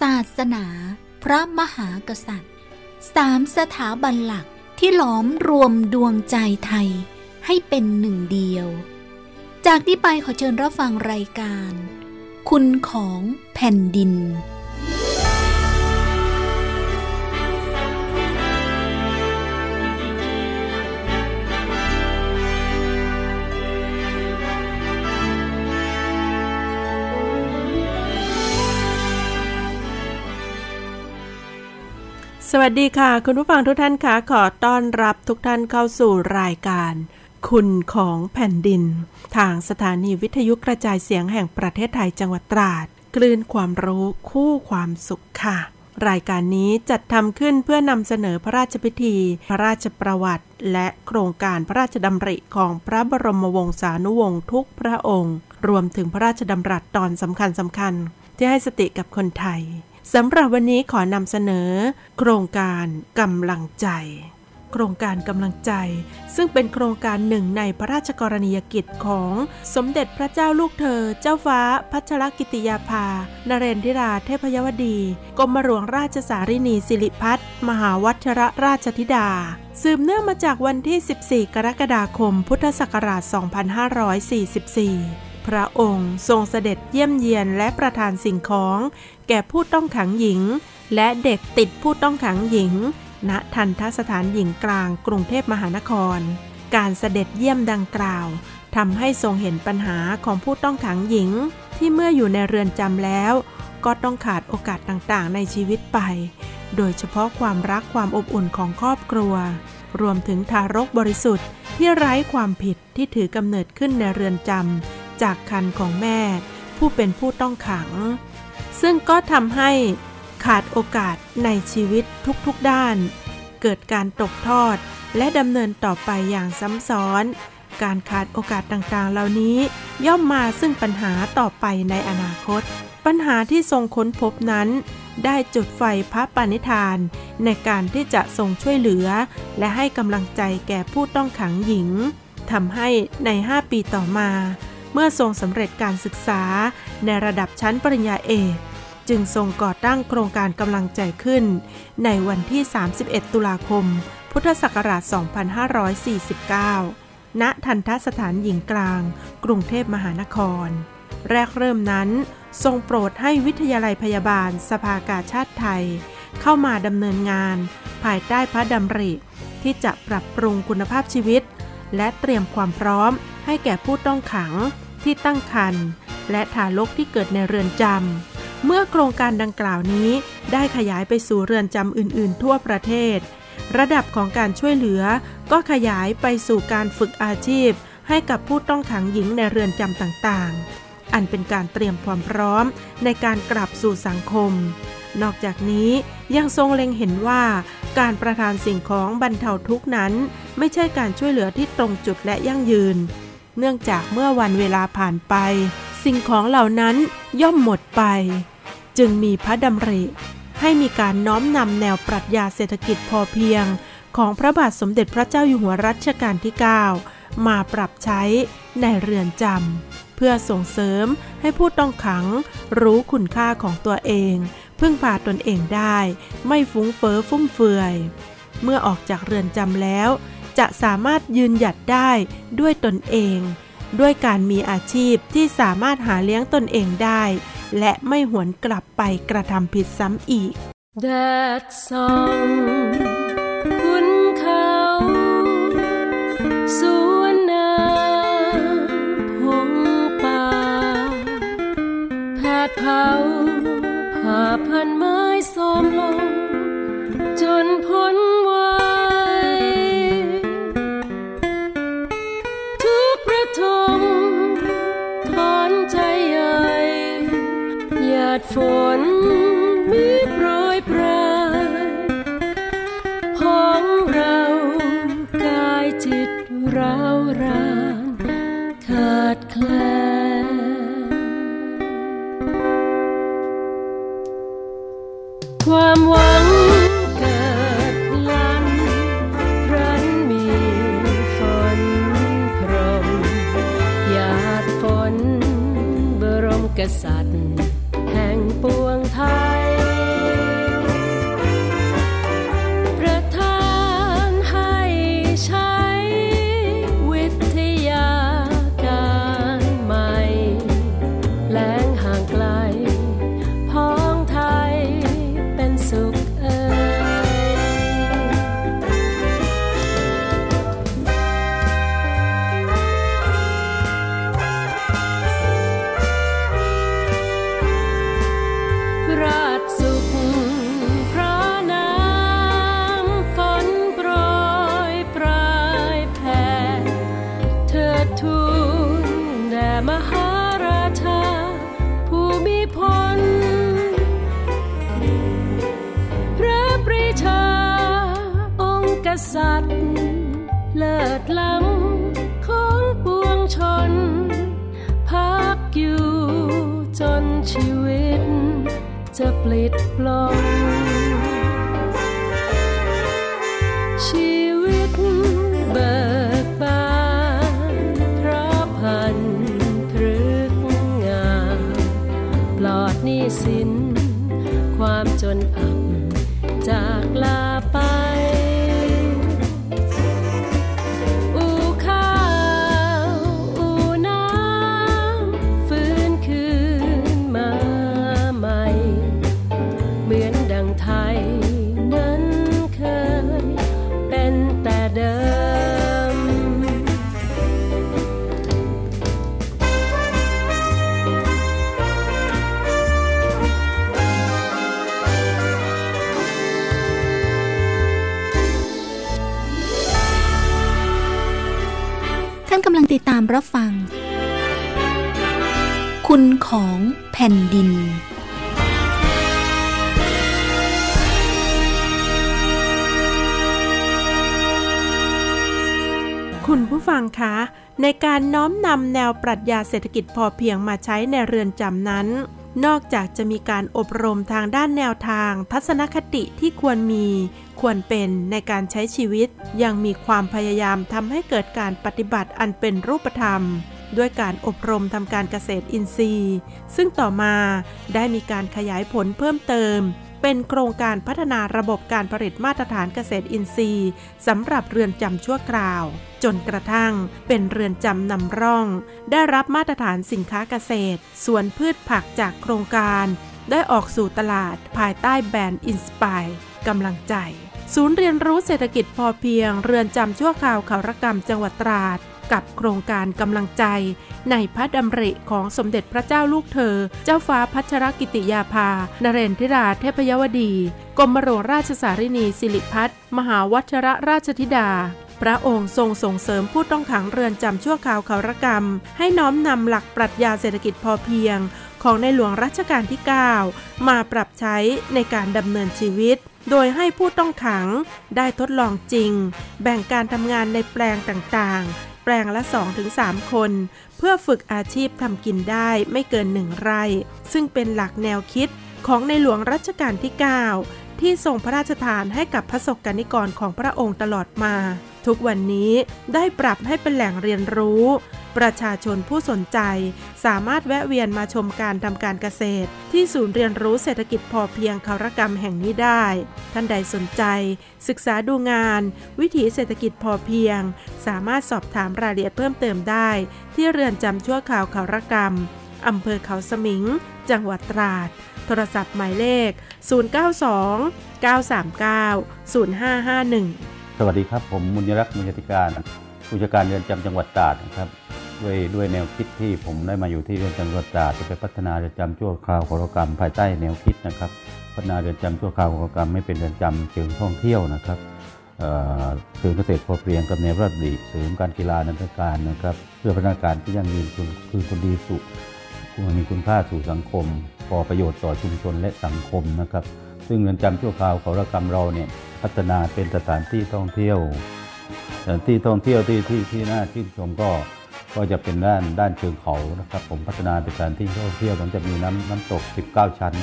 ศาสนาพระมหากษัตริย์สามสถาบันหลักที่หลอมรวมดวงใจไทยให้เป็นหนึ่งเดียวจากนี้ไปขอเชิญรับฟังรายการคุณของแผ่นดินสวัสดีค่ะคุณผู้ฟังทุกท่านค่ะขอต้อนรับทุกท่านเข้าสู่รายการคุณของแผ่นดินทางสถานีวิทยุกระจายเสียงแห่งประเทศไทยจังหวัดตราดคลื่นความรู้คู่ความสุขค่ะรายการนี้จัดทำขึ้นเพื่อนำเสนอพระราชพิธีพระราชประวัติและโครงการพระราชดำริของพระบรมวงศานุวงศ์ทุกพระองค์รวมถึงพระราชดำรัสตอนสำคัญที่ให้สติกับคนไทยสำหรับวันนี้ขอนำเสนอโครงการกำลังใจโครงการกำลังใจซึ่งเป็นโครงการหนึ่งในพระราชกรณียกิจของสมเด็จพระเจ้าลูกเธอเจ้าฟ้าพัชรกิติยาภานเรนทิราเทพยวดีกรมหลวงราชสาริณีสิริพัฒน์มหาวัชรราชธิดาสืบเนื่องมาจากวันที่14กรกฎาคมพุทธศักราช2544พระองค์ทรงเสด็จเยี่ยมเยียนและประทานสิ่งของแก่ผู้ต้องขังหญิงและเด็กติดผู้ต้องขังหญิงณทัณฑสถานหญิงกลางกรุงเทพมหานครการเสด็จเยี่ยมดังกล่าวทำให้ทรงเห็นปัญหาของผู้ต้องขังหญิงที่เมื่ออยู่ในเรือนจำแล้วก็ต้องขาดโอกาสต่างๆในชีวิตไปโดยเฉพาะความรักความอบอุ่นของครอบครัวรวมถึงทารกบริสุทธิ์ที่ไร้ความผิดที่ถือกำเนิดขึ้นในเรือนจำจากครรภ์ของแม่ผู้เป็นผู้ต้องขังซึ่งก็ทำให้ขาดโอกาสในชีวิตทุกๆด้านเกิดการตกทอดและดำเนินต่อไปอย่างซ้ำซ้อนการขาดโอกาสต่างๆเหล่านี้ย่อมมาซึ่งปัญหาต่อไปในอนาคตปัญหาที่ทรงค้นพบนั้นได้จุดไฟพระปณิธานในการที่จะทรงช่วยเหลือและให้กำลังใจแก่ผู้ต้องขังหญิงทำให้ใน5ปีต่อมาเมื่อทรงสำเร็จการศึกษาในระดับชั้นปริญญาเอกจึงทรงก่อตั้งโครงการกำลังใจขึ้นในวันที่31ตุลาคมพุทธศักราช2549ณทัณฑสถานหญิงกลางกรุงเทพมหานครแรกเริ่มนั้นทรงโปรดให้วิทยาลัยพยาบาลสภากาชาดไทยเข้ามาดำเนินงานภายใต้พระดำริที่จะปรับปรุงคุณภาพชีวิตและเตรียมความพร้อมให้แก่ผู้ต้องขังที่ตั้งครรภ์และทารกที่เกิดในเรือนจำเมื่อโครงการดังกล่าวนี้ได้ขยายไปสู่เรือนจำอื่นๆทั่วประเทศระดับของการช่วยเหลือก็ขยายไปสู่การฝึกอาชีพให้กับผู้ต้องขังหญิงในเรือนจำต่างๆอันเป็นการเตรียมความพร้อมในการกลับสู่สังคมนอกจากนี้ยังทรงเล็งเห็นว่าการประทานสิ่งของบรรเทาทุกข์นั้นไม่ใช่การช่วยเหลือที่ตรงจุดและยั่งยืนเนื่องจากเมื่อวันเวลาผ่านไปสิ่งของเหล่านั้นย่อมหมดไปจึงมีพระดำริให้มีการน้อมนำแนวปรัชญาเศรษฐกิจพอเพียงของพระบาทสมเด็จพระเจ้าอยู่หัวรัชกาลที่9มาปรับใช้ในเรือนจำเพื่อส่งเสริมให้ผู้ต้องขังรู้คุณค่าของตัวเองพึ่งพาตนเองได้ไม่ฟุ้งเฟ้อฟุ่มเฟือยเมื่อออกจากเรือนจำแล้วจะสามารถยืนหยัดได้ด้วยตนเองด้วยการมีอาชีพที่สามารถหาเลี้ยงตนเองได้และไม่หวนกลับไปกระทำผิดซ้ำอีก That song คุณเขาสวนนาพงป่าผาดเผาผาพันไม้โทรมลงจนพ้นฝนมีโปรยปรายของเรากายจิตร้าวรานขาดแคลนความหวังเกิดลันครั้นมีฝนพรมหยาดฝนบรมกษัตริย์ปวงไทย ลิดปลงชีวิตเบิกบานเพราะพันตรึกงามปลอดหนี้สินความจนอับจากลาไปติดตามรับฟังคุณของแผ่นดินคุณผู้ฟังคะในการน้อมนำแนวปรัชญาเศรษฐกิจพอเพียงมาใช้ในเรือนจำนั้นนอกจากจะมีการอบรมทางด้านแนวทางทัศนคติที่ควรมีควรเป็นในการใช้ชีวิตยังมีความพยายามทำให้เกิดการปฏิบัติอันเป็นรูปธรรมด้วยการอบรมทำการเกษตรอินทรีย์ซึ่งต่อมาได้มีการขยายผลเพิ่มเติมเป็นโครงการพัฒนาระบบการผลิตมาตรฐานเกษตรอินทรีย์สำหรับเรือนจำชั่วคราวจนกระทั่งเป็นเรือนจำนำร่องได้รับมาตรฐานสินค้าเกษตรสวนพืชผักจากโครงการได้ออกสู่ตลาดภายใต้แบรนด์อินสไปร์กำลังใจศูนย์เรียนรู้เศรษฐกิจพอเพียงเรือนจำชั่วคราวเขาระกำจังหวัดตราดกับโครงการกำลังใจในพระดำริของสมเด็จพระเจ้าลูกเธอเจ้าฟ้าพัชรกิติยาภานเรนทิราเทพยวดีกรมหลวงราชสาริณีสิริพัฒน์มหาวัชรราชธิดาพระองค์ทรงส่งเสริมผู้ต้องขังเรือนจำชั่วคราวเขาระกำให้น้อมนำหลักปรัชญาเศรษฐกิจพอเพียงของในหลวงรัชกาลที่ 9 มาปรับใช้ในการดำเนินชีวิตโดยให้ผู้ต้องขังได้ทดลองจริงแบ่งการทำงานในแปลงต่างๆแปลงละ 2-3 คนเพื่อฝึกอาชีพทำกินได้ไม่เกิน1ไร่ซึ่งเป็นหลักแนวคิดของในหลวงรัชกาลที่ 9 ที่ทรงพระราชทานให้กับประสบกรณิกรของพระองค์ตลอดมาทุกวันนี้ได้ปรับให้เป็นแหล่งเรียนรู้ประชาชนผู้สนใจสามารถแวะเวียนมาชมการทำการเกษตรที่ศูนย์เรียนรู้เศรษฐกิจพอเพียงเขาระกำแห่งนี้ได้ท่านใดสนใจศึกษาดูงานวิถีเศรษฐกิจพอเพียงสามารถสอบถามรายละเอียดเพิ่มเติมได้ที่เรือนจำชั่วคราวเขาระกำอำเภอเขาสมิงจังหวัดตราดโทรศัพท์หมายเลข092 939 0551สวัสดีครับผมมุญรักษ์ มุญติการผู้จัดการเรือนจำจังหวัดตราดนะครับด้วยแนวคิดที่ผมได้มาอยู่ที่เรือนจำจังหวัดตราดจะไปพัฒนาเรือนจำชั่วคราวเขาระกำภายใต้แนวคิดนะครับพัฒนาเรือนจำชั่วคราวเขาระกำไม่เป็นเรือนจำเชิงท่องเที่ยวนะครับศูนย์เกษตรพอเพียงกับแนวราชดิษฐ์ศูนย์การกีฬานันทการนะครับเพื่อพัฒนาการที่ยั่งยืนคือคนดีสุขมีคุณค่าสู่สังคมก่อประโยชน์ต่อชุมชนและสังคมนะครับซึ่งเรือนจำชั่วคราวเขาระกำเราเนี่ยพัฒนาเป็นสถานที่ท่องเที่ยวที่น่าชื่นชมก็จะเป็นด้านเชิงเขานะครับผมพัฒนาเป็นสถานที่ท่องเที่ยวมันจะมีน้ำตก19ชั้น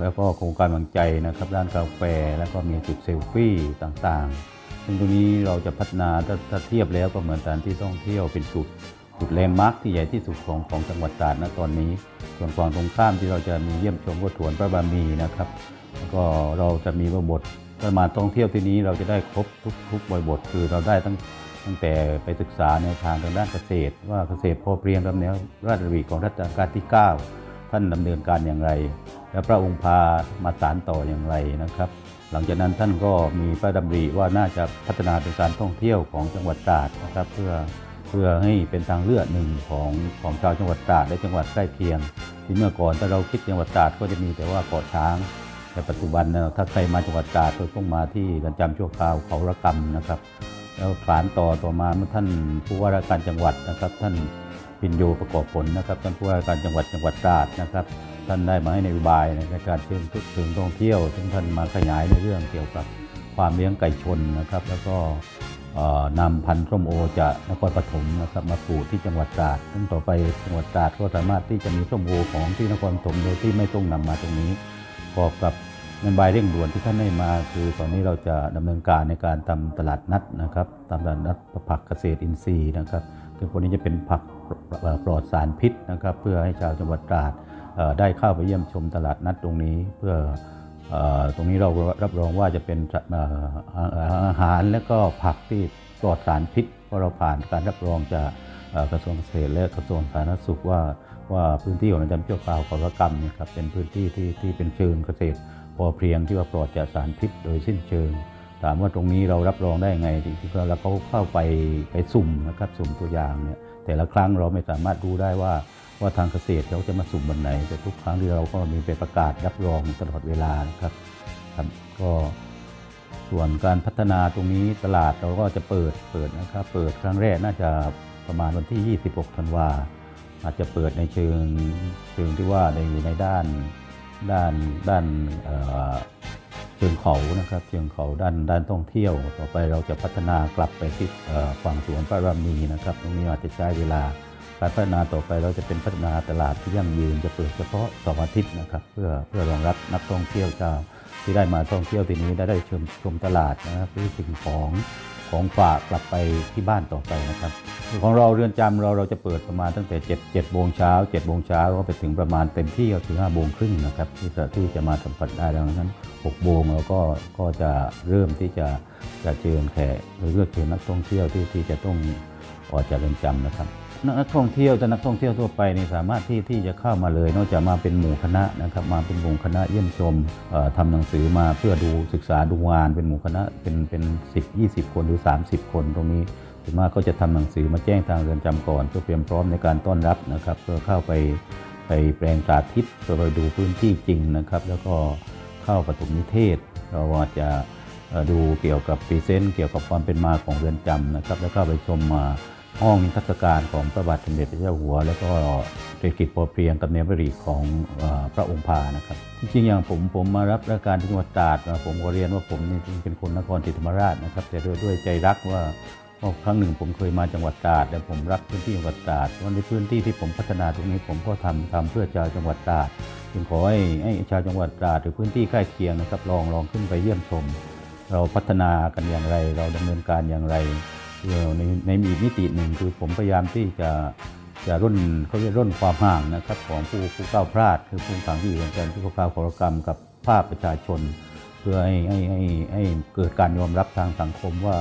แล้วก็โครงการกำลังใจนะครับร้านกาแฟแล้วก็มีจุดเซลฟี่ต่างๆซึ่งตรงนี้เราจะพัฒนาถ้าเทียบแล้วก็เหมือนสถานที่ท่องเที่ยวเป็นจุดแลนด์มาร์คที่ใหญ่ที่สุดของจังหวัดตราดณตอนนี้ส่วนฝั่งตรงข้ามที่เราจะมีเยี่ยมชมก็สวนพระบารมีนะครับแล้วก็เราจะมีบริบทการมาท่องเที่ยวที่นี้เราจะได้ครบทุกบริบทคือเราได้ตั้งแต่ไปศึกษาแนวทางทางด้านเกษตรว่าเกษตรพอเพียงตามแนวราชดำริของรัชกาลที่ 9 ท่านดำเนินการอย่างไรและพระองค์พามาสานต่ออย่างไรนะครับหลังจากนั้นท่านก็มีพระดำริว่าน่าจะพัฒนาเป็นการท่องเที่ยวของจังหวัดตราดนะครับเพื่อให้เป็นทางเลือกหนึ่งของชาวจังหวัดตราดและจังหวัดใกล้เคียงที่เมื่อก่อนถ้าเราคิดจังหวัดตราดก็จะมีแต่ว่าเกาะช้างแต่ปัจจุบันถ้าใครมาจังหวัดตราดก็ต้องมาที่เรือนจำชั่วคราวเขาระกำนะครับแล้วสานต่อมาเมื่อท่านผู้ว่าราชการจังหวัดนะครับท่านพินโยประกอบผลนะครับท่านผู้ว่าราชการจังหวัดตราดนะครับท่านได้มาให้นโยบายในการเชิงทุกเชิงท่องเที่ยวซึ่งท่านมาขยายในเรื่องเกี่ยวกับความเลี้ยงไก่ชนนะครับแล้วก็นำพันธุ์ส้มโอจากนครปฐมนะครับมาปลูกที่จังหวัดตราดซึ่งต่อไปจังหวัดตราดก็สามารถที่จะมีส้มโอของที่นครปฐมโดยที่ไม่ต้องนำมาตรงนี้ กอบกับนโยบายเร่งด่วนที่ท่านได้มาคือตอนนี้เราจะดำเนินการในการทำตลาดนัดนะครับทำตลาดนัดผักเกษตรอินทรีย์นะครับซึ่งพวกนี้จะเป็นผักปลอดสารพิษนะครับเพื่อให้ชาวจังหวัดตราดได้เข้าไปเยี่ยมชมตลาดนัดตรงนี้เพื่อตรงนี้เรารับรองว่าจะเป็นอาหารและก็ผักที่ปลอดสารพิษเพราะเราผ่านการรับรองจากกระทรวงเกษตรและกระทรวงสาธารณสุขว่าพื้นที่ของอาจารย์เชี่ยวชาญกรกรรมเนี่ยครับเป็นพื้นที่ที่เป็นเชิงเกษตรพอเพียงที่ว่าปลอดจากสารพิษโดยสิ้นเชิงถามว่าตรงนี้เรารับรองได้ไงที่เราเข้าไปสุ่มนะครับสุ่มตัวอย่างเนี่ยแต่ละครั้งเราไม่สามารถรู้ได้ว่าทางเกษตรเขาจะมาสุ่มวันไหนแต่ทุกครั้งที่เราก็มีไปประกาศรับรองตลอดเวลานะครับก็ส่วนการพัฒนาตรงนี้ตลาดเราก็จะเปิดนะครับเปิดครั้งแรกน่าจะประมาณวันที่26 ธันวาคมอาจจะเปิดในเชิงที่ว่าอยู่ในด้านเชิงเขานะครับเชิงเขาด้านท่องเที่ยวต่อไปเราจะพัฒนากลับไปที่ฝั่งสวนพระรามีนะครับตรงนี้อาจจะใช้เวลาการพัฒนาต่อไปเราจะเป็นพัฒนาตลาดที่ยั่งยืนจะเปิดเฉพาะ2 อาทิตย์นะครับเพื่อรองรับนักท่องเที่ยวที่ได้มาท่องเที่ยวที่นี้ได้ชมตลาดนะครับซื้อสิ่งของฝากกลับไปที่บ้านต่อไปนะครับของเราเรือนจำเราจะเปิดประมาณตั้งแต่7 โมงเช้าก็ไปถึงประมาณเต็มที่ก็ถึง5 โมงครึ่งนะครับที่จะมาสัมผัสได้ดังนั้น6 โมงเราก็จะเริ่มที่จะเชิญแขกหรือเลือกเชิญนักท่องเที่ยวที่จะต้องออกจากเรือนจำนะครับนักท่องเที่ยวทั่วไปนี่สามารถที่จะเข้ามาเลยนอกจากมาเป็นหมู่คณะนะครับมาเป็นหมู่คณะเยี่ยมชมทำหนังสือมาเพื่อดูศึกษาดูงานเป็นหมู่คณะเป็น10-20 คนหรือ30 คนตรงนี้ส่วนมากก็จะทำหนังสือมาแจ้งทางเรือนจำก่อนเพื่อเตรียมพร้อมในการต้อนรับนะครับเพื่อเข้าไปแปลงสาธิตเพื่อไปดูพื้นที่จริงนะครับแล้วก็เข้าปฐมนิเทศเราจะดูเกี่ยวกับพรีเซนต์เกี่ยวกับความเป็นมาของเรือนจำนะครับแล้วก็ไปชมมาห้องนิทรรศการของพระบาทสมเด็จพระเจ้าหัวและก็เศรษฐกิจพอเพียงกับแนวปฏิของพระองค์พานะครับจริงๆอย่างผมมารับราชการที่จังหวัดตราดผมก็เรียนว่าผมนี่เป็นคนนครศรีธรรมราชนะครับแต่ด้วยใจรักว่าครั้งหนึ่งผมเคยมาจังหวัดตราดและผมรักพื้นที่จังหวัดตราดวันนี้พื้นที่ที่ผมพัฒนาตรงนี้ผมก็ทำเพื่อชาวจังหวัดตราดจึงขอให้ชาวจังหวัดตราดหรือพื้นที่ใกล้เคียงนะครับลองขึ้นไปเยี่ยมชมเราพัฒนากันอย่างไรเราดำเนินการอย่างไรในมีมิติหนึ่งคือผมพยายามที่จะร่นเขาเรียกร่นความห่างนะครับของผู้ก้าวพลาดคือผู้ขังที่อยู่ในการที่ก้าวขรกรรมกับภาคประชาชนเพื่อให้เกิดการยอมรับทางสังคมว่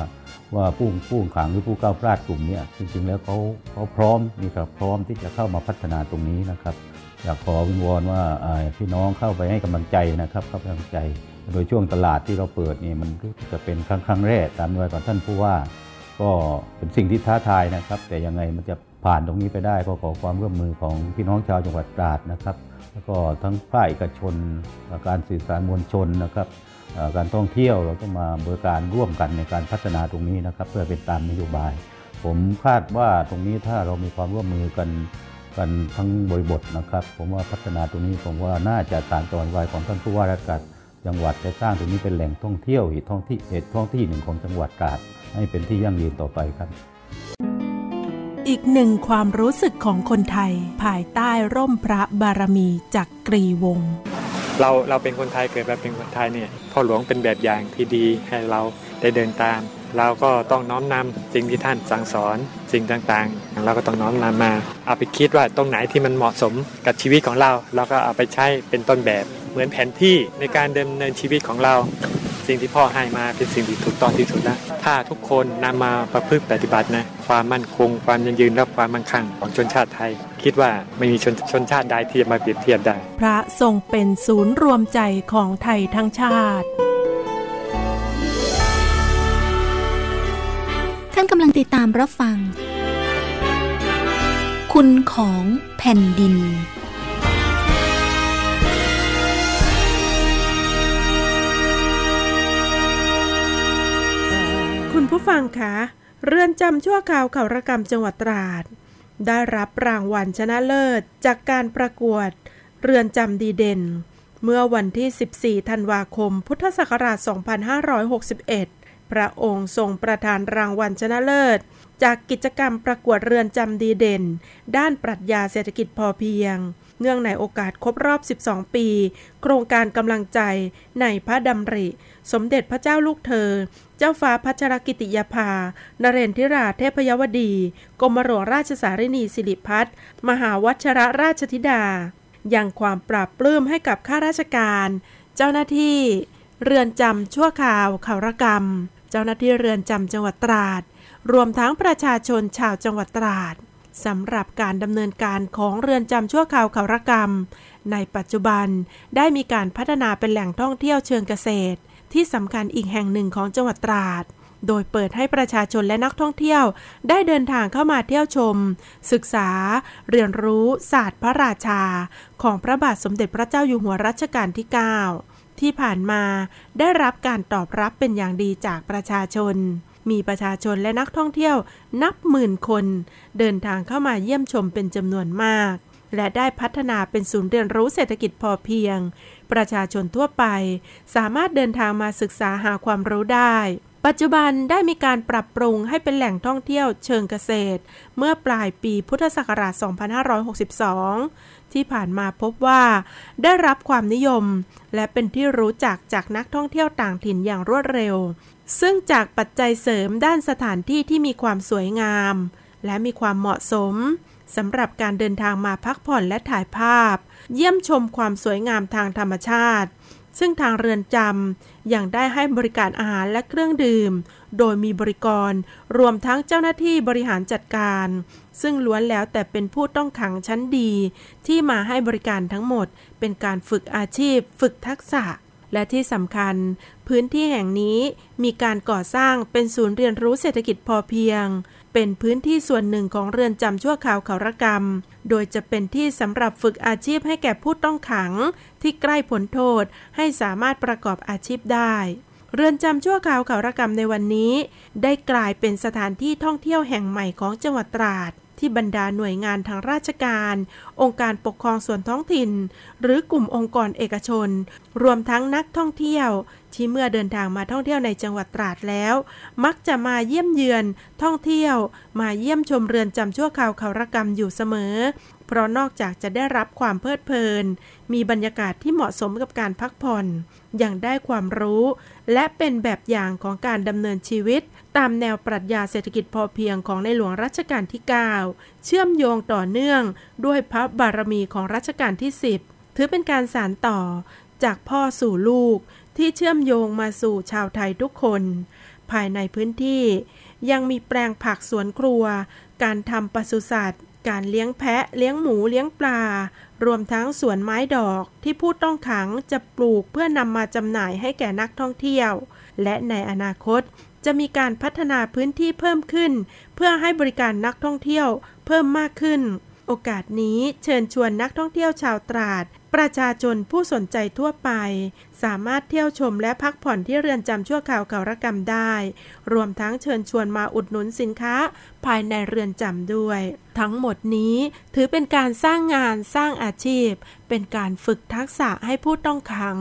าผู้ขังหรือผู้ก้าวพลาดกลุ่มนี้จริงๆแล้วเขาพร้อมมีความพร้อมที่จะเข้ามาพัฒนาตรงนี้นะครับอยากขอวิงวอนว่าพี่น้องเข้าไปให้กำลังใจนะครับเข้าไปให้กำลังใจโดยช่วงตลาดที่เราเปิดนี่มันจะเป็นครั้งแรกตามรอยของท่านผู้ว่าก็เป็นสิ่งที่ท้าทายนะครับแต่ยังไงมันจะผ่านตรงนี้ไปได้ก็ขอความร่วมมือของพี่น้องชาวจังหวัดตราดนะครับแล้วก็ทั้งภาคเอกชนการสื่อสารมวลชนนะครับการท่องเที่ยวเราต้องมาบริการร่วมกันในการพัฒนาตรงนี้นะครับเพื่อเป็นตามนโยบายผมคาดว่าตรงนี้ถ้าเรามีความร่วมมือกันทั้งบริบทนะครับผมว่าพัฒนาตรงนี้ผมว่าน่าจะสานต่อไว้ของท่านผู้ว่าราชการจังหวัดได้สร้างตรงนี้เป็นแหล่งท่องเที่ยวอีกท้องที่หนึ่งของจังหวัดตราดให้เป็นที่ยั่งยืนต่อไปครับอีกหนึ่งความรู้สึกของคนไทยภายใต้ร่มพระบารมีจักรีวงศ์เราเป็นคนไทยเกิดมาเป็นคนไทยเนี่ยพ่อหลวงเป็นแบบอย่างที่ดีให้เราได้เดินตามเราก็ต้องน้อมนำสิ่งที่ท่านสั่งสอนสิ่งต่างๆเราก็ต้องน้อมนำมาเอาไปคิดว่าตรงไหนที่มันเหมาะสมกับชีวิตของเราเราก็เอาไปใช้เป็นต้นแบบเหมือนแผนที่ในการดำเนินชีวิตของเราสิ่งที่พ่อให้มาเป็นสิ่งที่ถูกต้องที่สุดแล้วถ้าทุกคนนำมาประพฤติปฏิบัตินะความมั่นคงความยั่งยืนและความมั่งคั่งของชนชาติไทยคิดว่าไม่มีชนชาติใดที่จะมาเปรียบเทียบได้พระทรงเป็นศูนย์รวมใจของไทยทั้งชาติท่านกำลังติดตามรับฟังคุณของแผ่นดินคุณผู้ฟังคะเรือนจำชั่วคราวเขาระกำจังหวัดตราดได้รับรางวัลชนะเลิศจากการประกวดเรือนจำดีเด่นเมื่อวันที่14 ธันวาคมพุทธศักราช2561พระองค์ทรงประทานรางวัลชนะเลิศจากกิจกรรมประกวดเรือนจำดีเด่นด้านปรัชญาเศรษฐกิจพอเพียง เนื่องในโอกาสครบรอบ12ปีโครงการกำลังใจในพระดำริสมเด็จพระเจ้าลูกเธอเจ้าฟ้าพัชรกิติยาภานเรนทิราเทพยวดีกรมหลวงราชสาริณีสิริพัฒน์มหาวัชรราชธิดายังความปราบปลื้มให้กับข้าราชการเจ้าหน้าที่เรือนจำชั่วคราวเขาระกรรมเจ้าหน้าที่เรือนจำจังหวัดตราดรวมทั้งประชาชนชาวจังหวัดตราดสำหรับการดำเนินการของเรือนจำชั่วคราวเขาระกรรมในปัจจุบันได้มีการพัฒนาเป็นแหล่งท่องเที่ยวเชิงเกษตรที่สำคัญอีกแห่งหนึ่งของจังหวัดตราดโดยเปิดให้ประชาชนและนักท่องเที่ยวได้เดินทางเข้ามาเที่ยวชมศึกษาเรียนรู้ศาสตร์พระราชาของพระบาทสมเด็จพระเจ้าอยู่หัวรัชกาลที่ 9 ที่ผ่านมาได้รับการตอบรับเป็นอย่างดีจากประชาชนมีประชาชนและนักท่องเที่ยวนับหมื่นคนเดินทางเข้ามาเยี่ยมชมเป็นจำนวนมากและได้พัฒนาเป็นศูนย์เรียนรู้เศรษฐกิจพอเพียงประชาชนทั่วไปสามารถเดินทางมาศึกษาหาความรู้ได้ปัจจุบันได้มีการปรับปรุงให้เป็นแหล่งท่องเที่ยวเชิงเกษตรเมื่อปลายปีพุทธศักราช 2562 ที่ผ่านมาพบว่าได้รับความนิยมและเป็นที่รู้จักจากนักท่องเที่ยวต่างถิ่นอย่างรวดเร็วซึ่งจากปัจจัยเสริมด้านสถานที่ที่มีความสวยงามและมีความเหมาะสมสำหรับการเดินทางมาพักผ่อนและถ่ายภาพเยี่ยมชมความสวยงามทางธรรมชาติซึ่งทางเรือนจำยังได้ให้บริการอาหารและเครื่องดื่มโดยมีบริกรรวมทั้งเจ้าหน้าที่บริหารจัดการซึ่งล้วนแล้วแต่เป็นผู้ต้องขังชั้นดีที่มาให้บริการทั้งหมดเป็นการฝึกอาชีพฝึกทักษะและที่สำคัญพื้นที่แห่งนี้มีการก่อสร้างเป็นศูนย์เรียนรู้เศรษฐกิจพอเพียงเป็นพื้นที่ส่วนหนึ่งของเรือนจำชั่วคราวเขาระกรรมโดยจะเป็นที่สำหรับฝึกอาชีพให้แก่ผู้ต้องขังที่ใกล้พ้นโทษให้สามารถประกอบอาชีพได้เรือนจำชั่วคราวเขาระกรรมในวันนี้ได้กลายเป็นสถานที่ท่องเที่ยวแห่งใหม่ของจังหวัดตราดที่บรรดาหน่วยงานทางราชการองค์การปกครองส่วนท้องถิ่นหรือกลุ่มองค์กรเอกชนรวมทั้งนักท่องเที่ยวที่เมื่อเดินทางมาท่องเที่ยวในจังหวัดตราดแล้วมักจะมาเยี่ยมเยือนท่องเที่ยวมาเยี่ยมชมเรือนจำชั่วคราวเขาระกรรมอยู่เสมอเพราะนอกจากจะได้รับความเพลิดเพลินมีบรรยากาศที่เหมาะสมกับการพักผ่อนยังได้ความรู้และเป็นแบบอย่างของการดำเนินชีวิตตามแนวปรัชญาเศรษฐกิจพอเพียงของในหลวงรัชกาลที่ 9 เชื่อมโยงต่อเนื่องด้วยพระบารมีของรัชกาลที่ 10 ถือเป็นการสานต่อจากพ่อสู่ลูกที่เชื่อมโยงมาสู่ชาวไทยทุกคนภายในพื้นที่ยังมีแปลงผักสวนครัวการทำปศุสัตว์การเลี้ยงแพะเลี้ยงหมูเลี้ยงปลารวมทั้งสวนไม้ดอกที่ผู้ต้องขังจะปลูกเพื่อนำมาจำหน่ายให้แก่นักท่องเที่ยวและในอนาคตจะมีการพัฒนาพื้นที่เพิ่มขึ้นเพื่อให้บริการนักท่องเที่ยวเพิ่มมากขึ้นโอกาสนี้เชิญชวนนักท่องเที่ยวชาวตราดประชาชนผู้สนใจทั่วไปสามารถเที่ยวชมและพักผ่อนที่เรือนจำชั่วคราวเขาระกรรมได้รวมทั้งเชิญชวนมาอุดหนุนสินค้าภายในเรือนจำด้วยทั้งหมดนี้ถือเป็นการสร้างงานสร้างอาชีพเป็นการฝึกทักษะให้ผู้ต้องขัง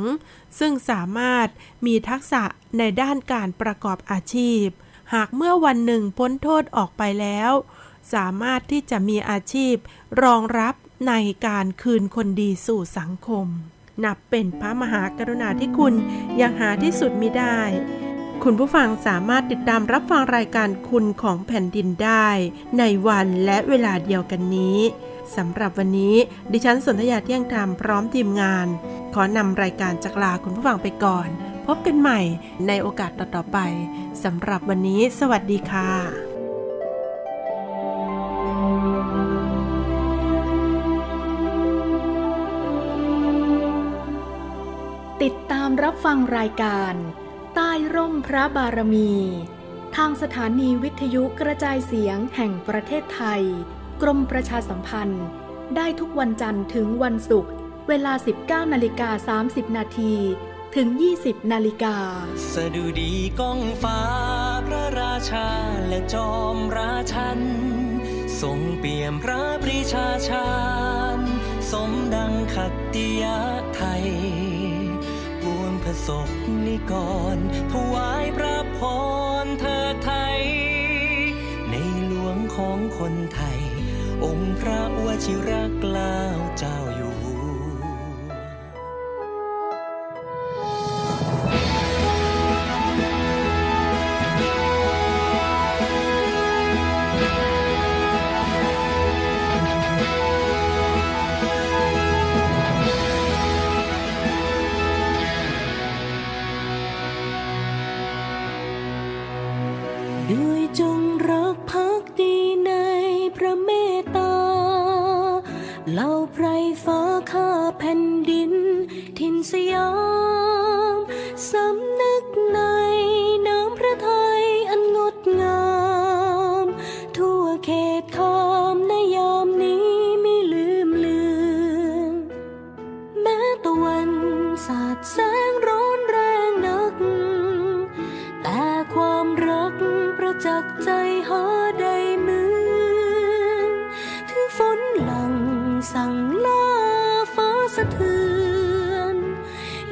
ซึ่งสามารถมีทักษะในด้านการประกอบอาชีพหากเมื่อวันหนึ่งพ้นโทษออกไปแล้วสามารถที่จะมีอาชีพรองรับในการคืนคนดีสู่สังคมนับเป็นพระมหากรุณาธิคุณอย่างหาที่สุดมิได้คุณผู้ฟังสามารถติดตามรับฟังรายการคุณของแผ่นดินได้ในวันและเวลาเดียวกันนี้สำหรับวันนี้ดิฉันสนธยาเที่ยงธรรมพร้อมทีมงานขอนำรายการจักลาคุณผู้ฟังไปก่อนพบกันใหม่ในโอกาสต่อๆไปสำหรับวันนี้สวัสดีค่ะติดตามรับฟังรายการใต้ร่มพระบารมีทางสถานีวิทยุกระจายเสียงแห่งประเทศไทยกรมประชาสัมพันธ์ได้ทุกวันจันทร์ถึงวันศุกร์เวลา 19:30 น.ถึง 20:00 น.สดุดีก้องฟ้าพระราชาและจอมราชันทรงเปี่ยมพระปรีชาชาญสมดังขัตติยะไทยพระศกนิกรถวายพระพรเธอไทยในหลวงของคนไทยองค์พระวชิรเกล้าเจ้าอยู่ เหล่าไพร่ฟ้าข้าแผ่นดินถิ่นสยามสำนึกในน้ำพระทัยอันงดงามทั่วเขตคามในยามนี้ไม่ลืมเลือนแม้ตะวันสาดแสงร้อนแรงนักแต่ความรักประจักษ์ใจหาได้เหมือนถึงฝนหลั่งสั่งลาฟ้าสะเทือน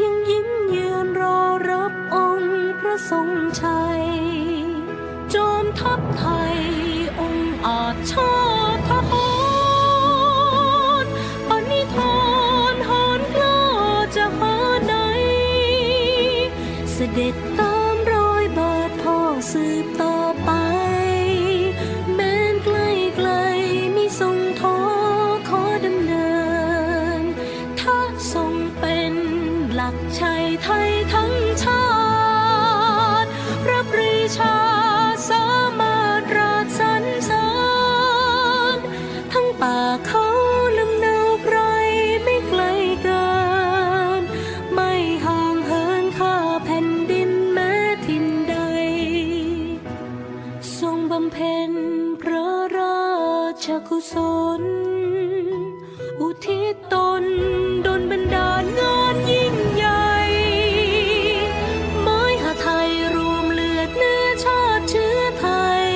ยังยิ้มยืนรอรับองค์พระทรงชัยจอมทัพไทยองค์อาจชาติทหารปณิธานหานกล้าจะหาไหนเสด็จตามรอยบาทพ่อสืบต่อไปแม้นไกลไกลมิทรงท้อขอดำเนินถ้าทรงเป็นหลักชัยไทยทั้งชาติพระปรีชาสามารถราชสรรเสริญทั้งป่าเขาลำเนาไกลไม่ไกลเกินไม่ห่างเหินข้าแผ่นดินแม้ทินใดทรงบำเพ็ญพระราชกุศลอุทิศตนดลบันดาลงานยิ่งใหญ่ไม้หไทยรวมเลือดเนื้อชาติเชื้อไทย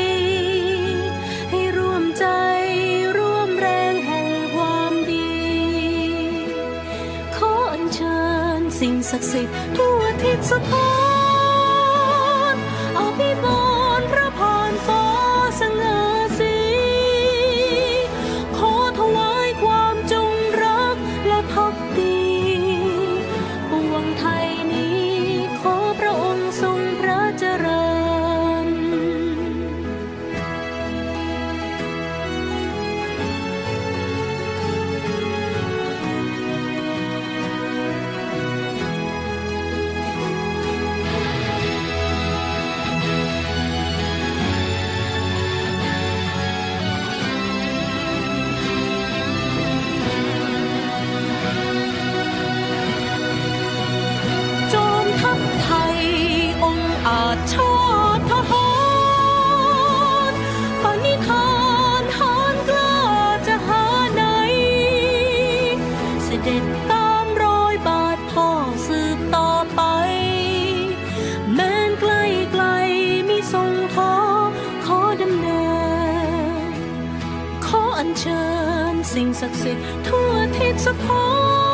ให้รวมใจรวมแรงแห่งความดีขออัญเชิญสิ่งศักดิ์สิทธิ์ทั่วทิศสถานอภิบาลพระพรฟ้าสง่าสีขอถวายความจงรักและภักดีปวงไทยนี้ขอพระองค์ทรงพระเจริญจอมทัพไทยองค์อาจชาติทหารปณิธานหานกล้าจะหาไหนเสด็จตามรอยบาทพ่อสืบต่อไปแม้นไกลไกลมิทรงท้อขอดำเนินขออัญเชิญสิ่งศักดิ์สิทธิ์ทั่วทิศสถาน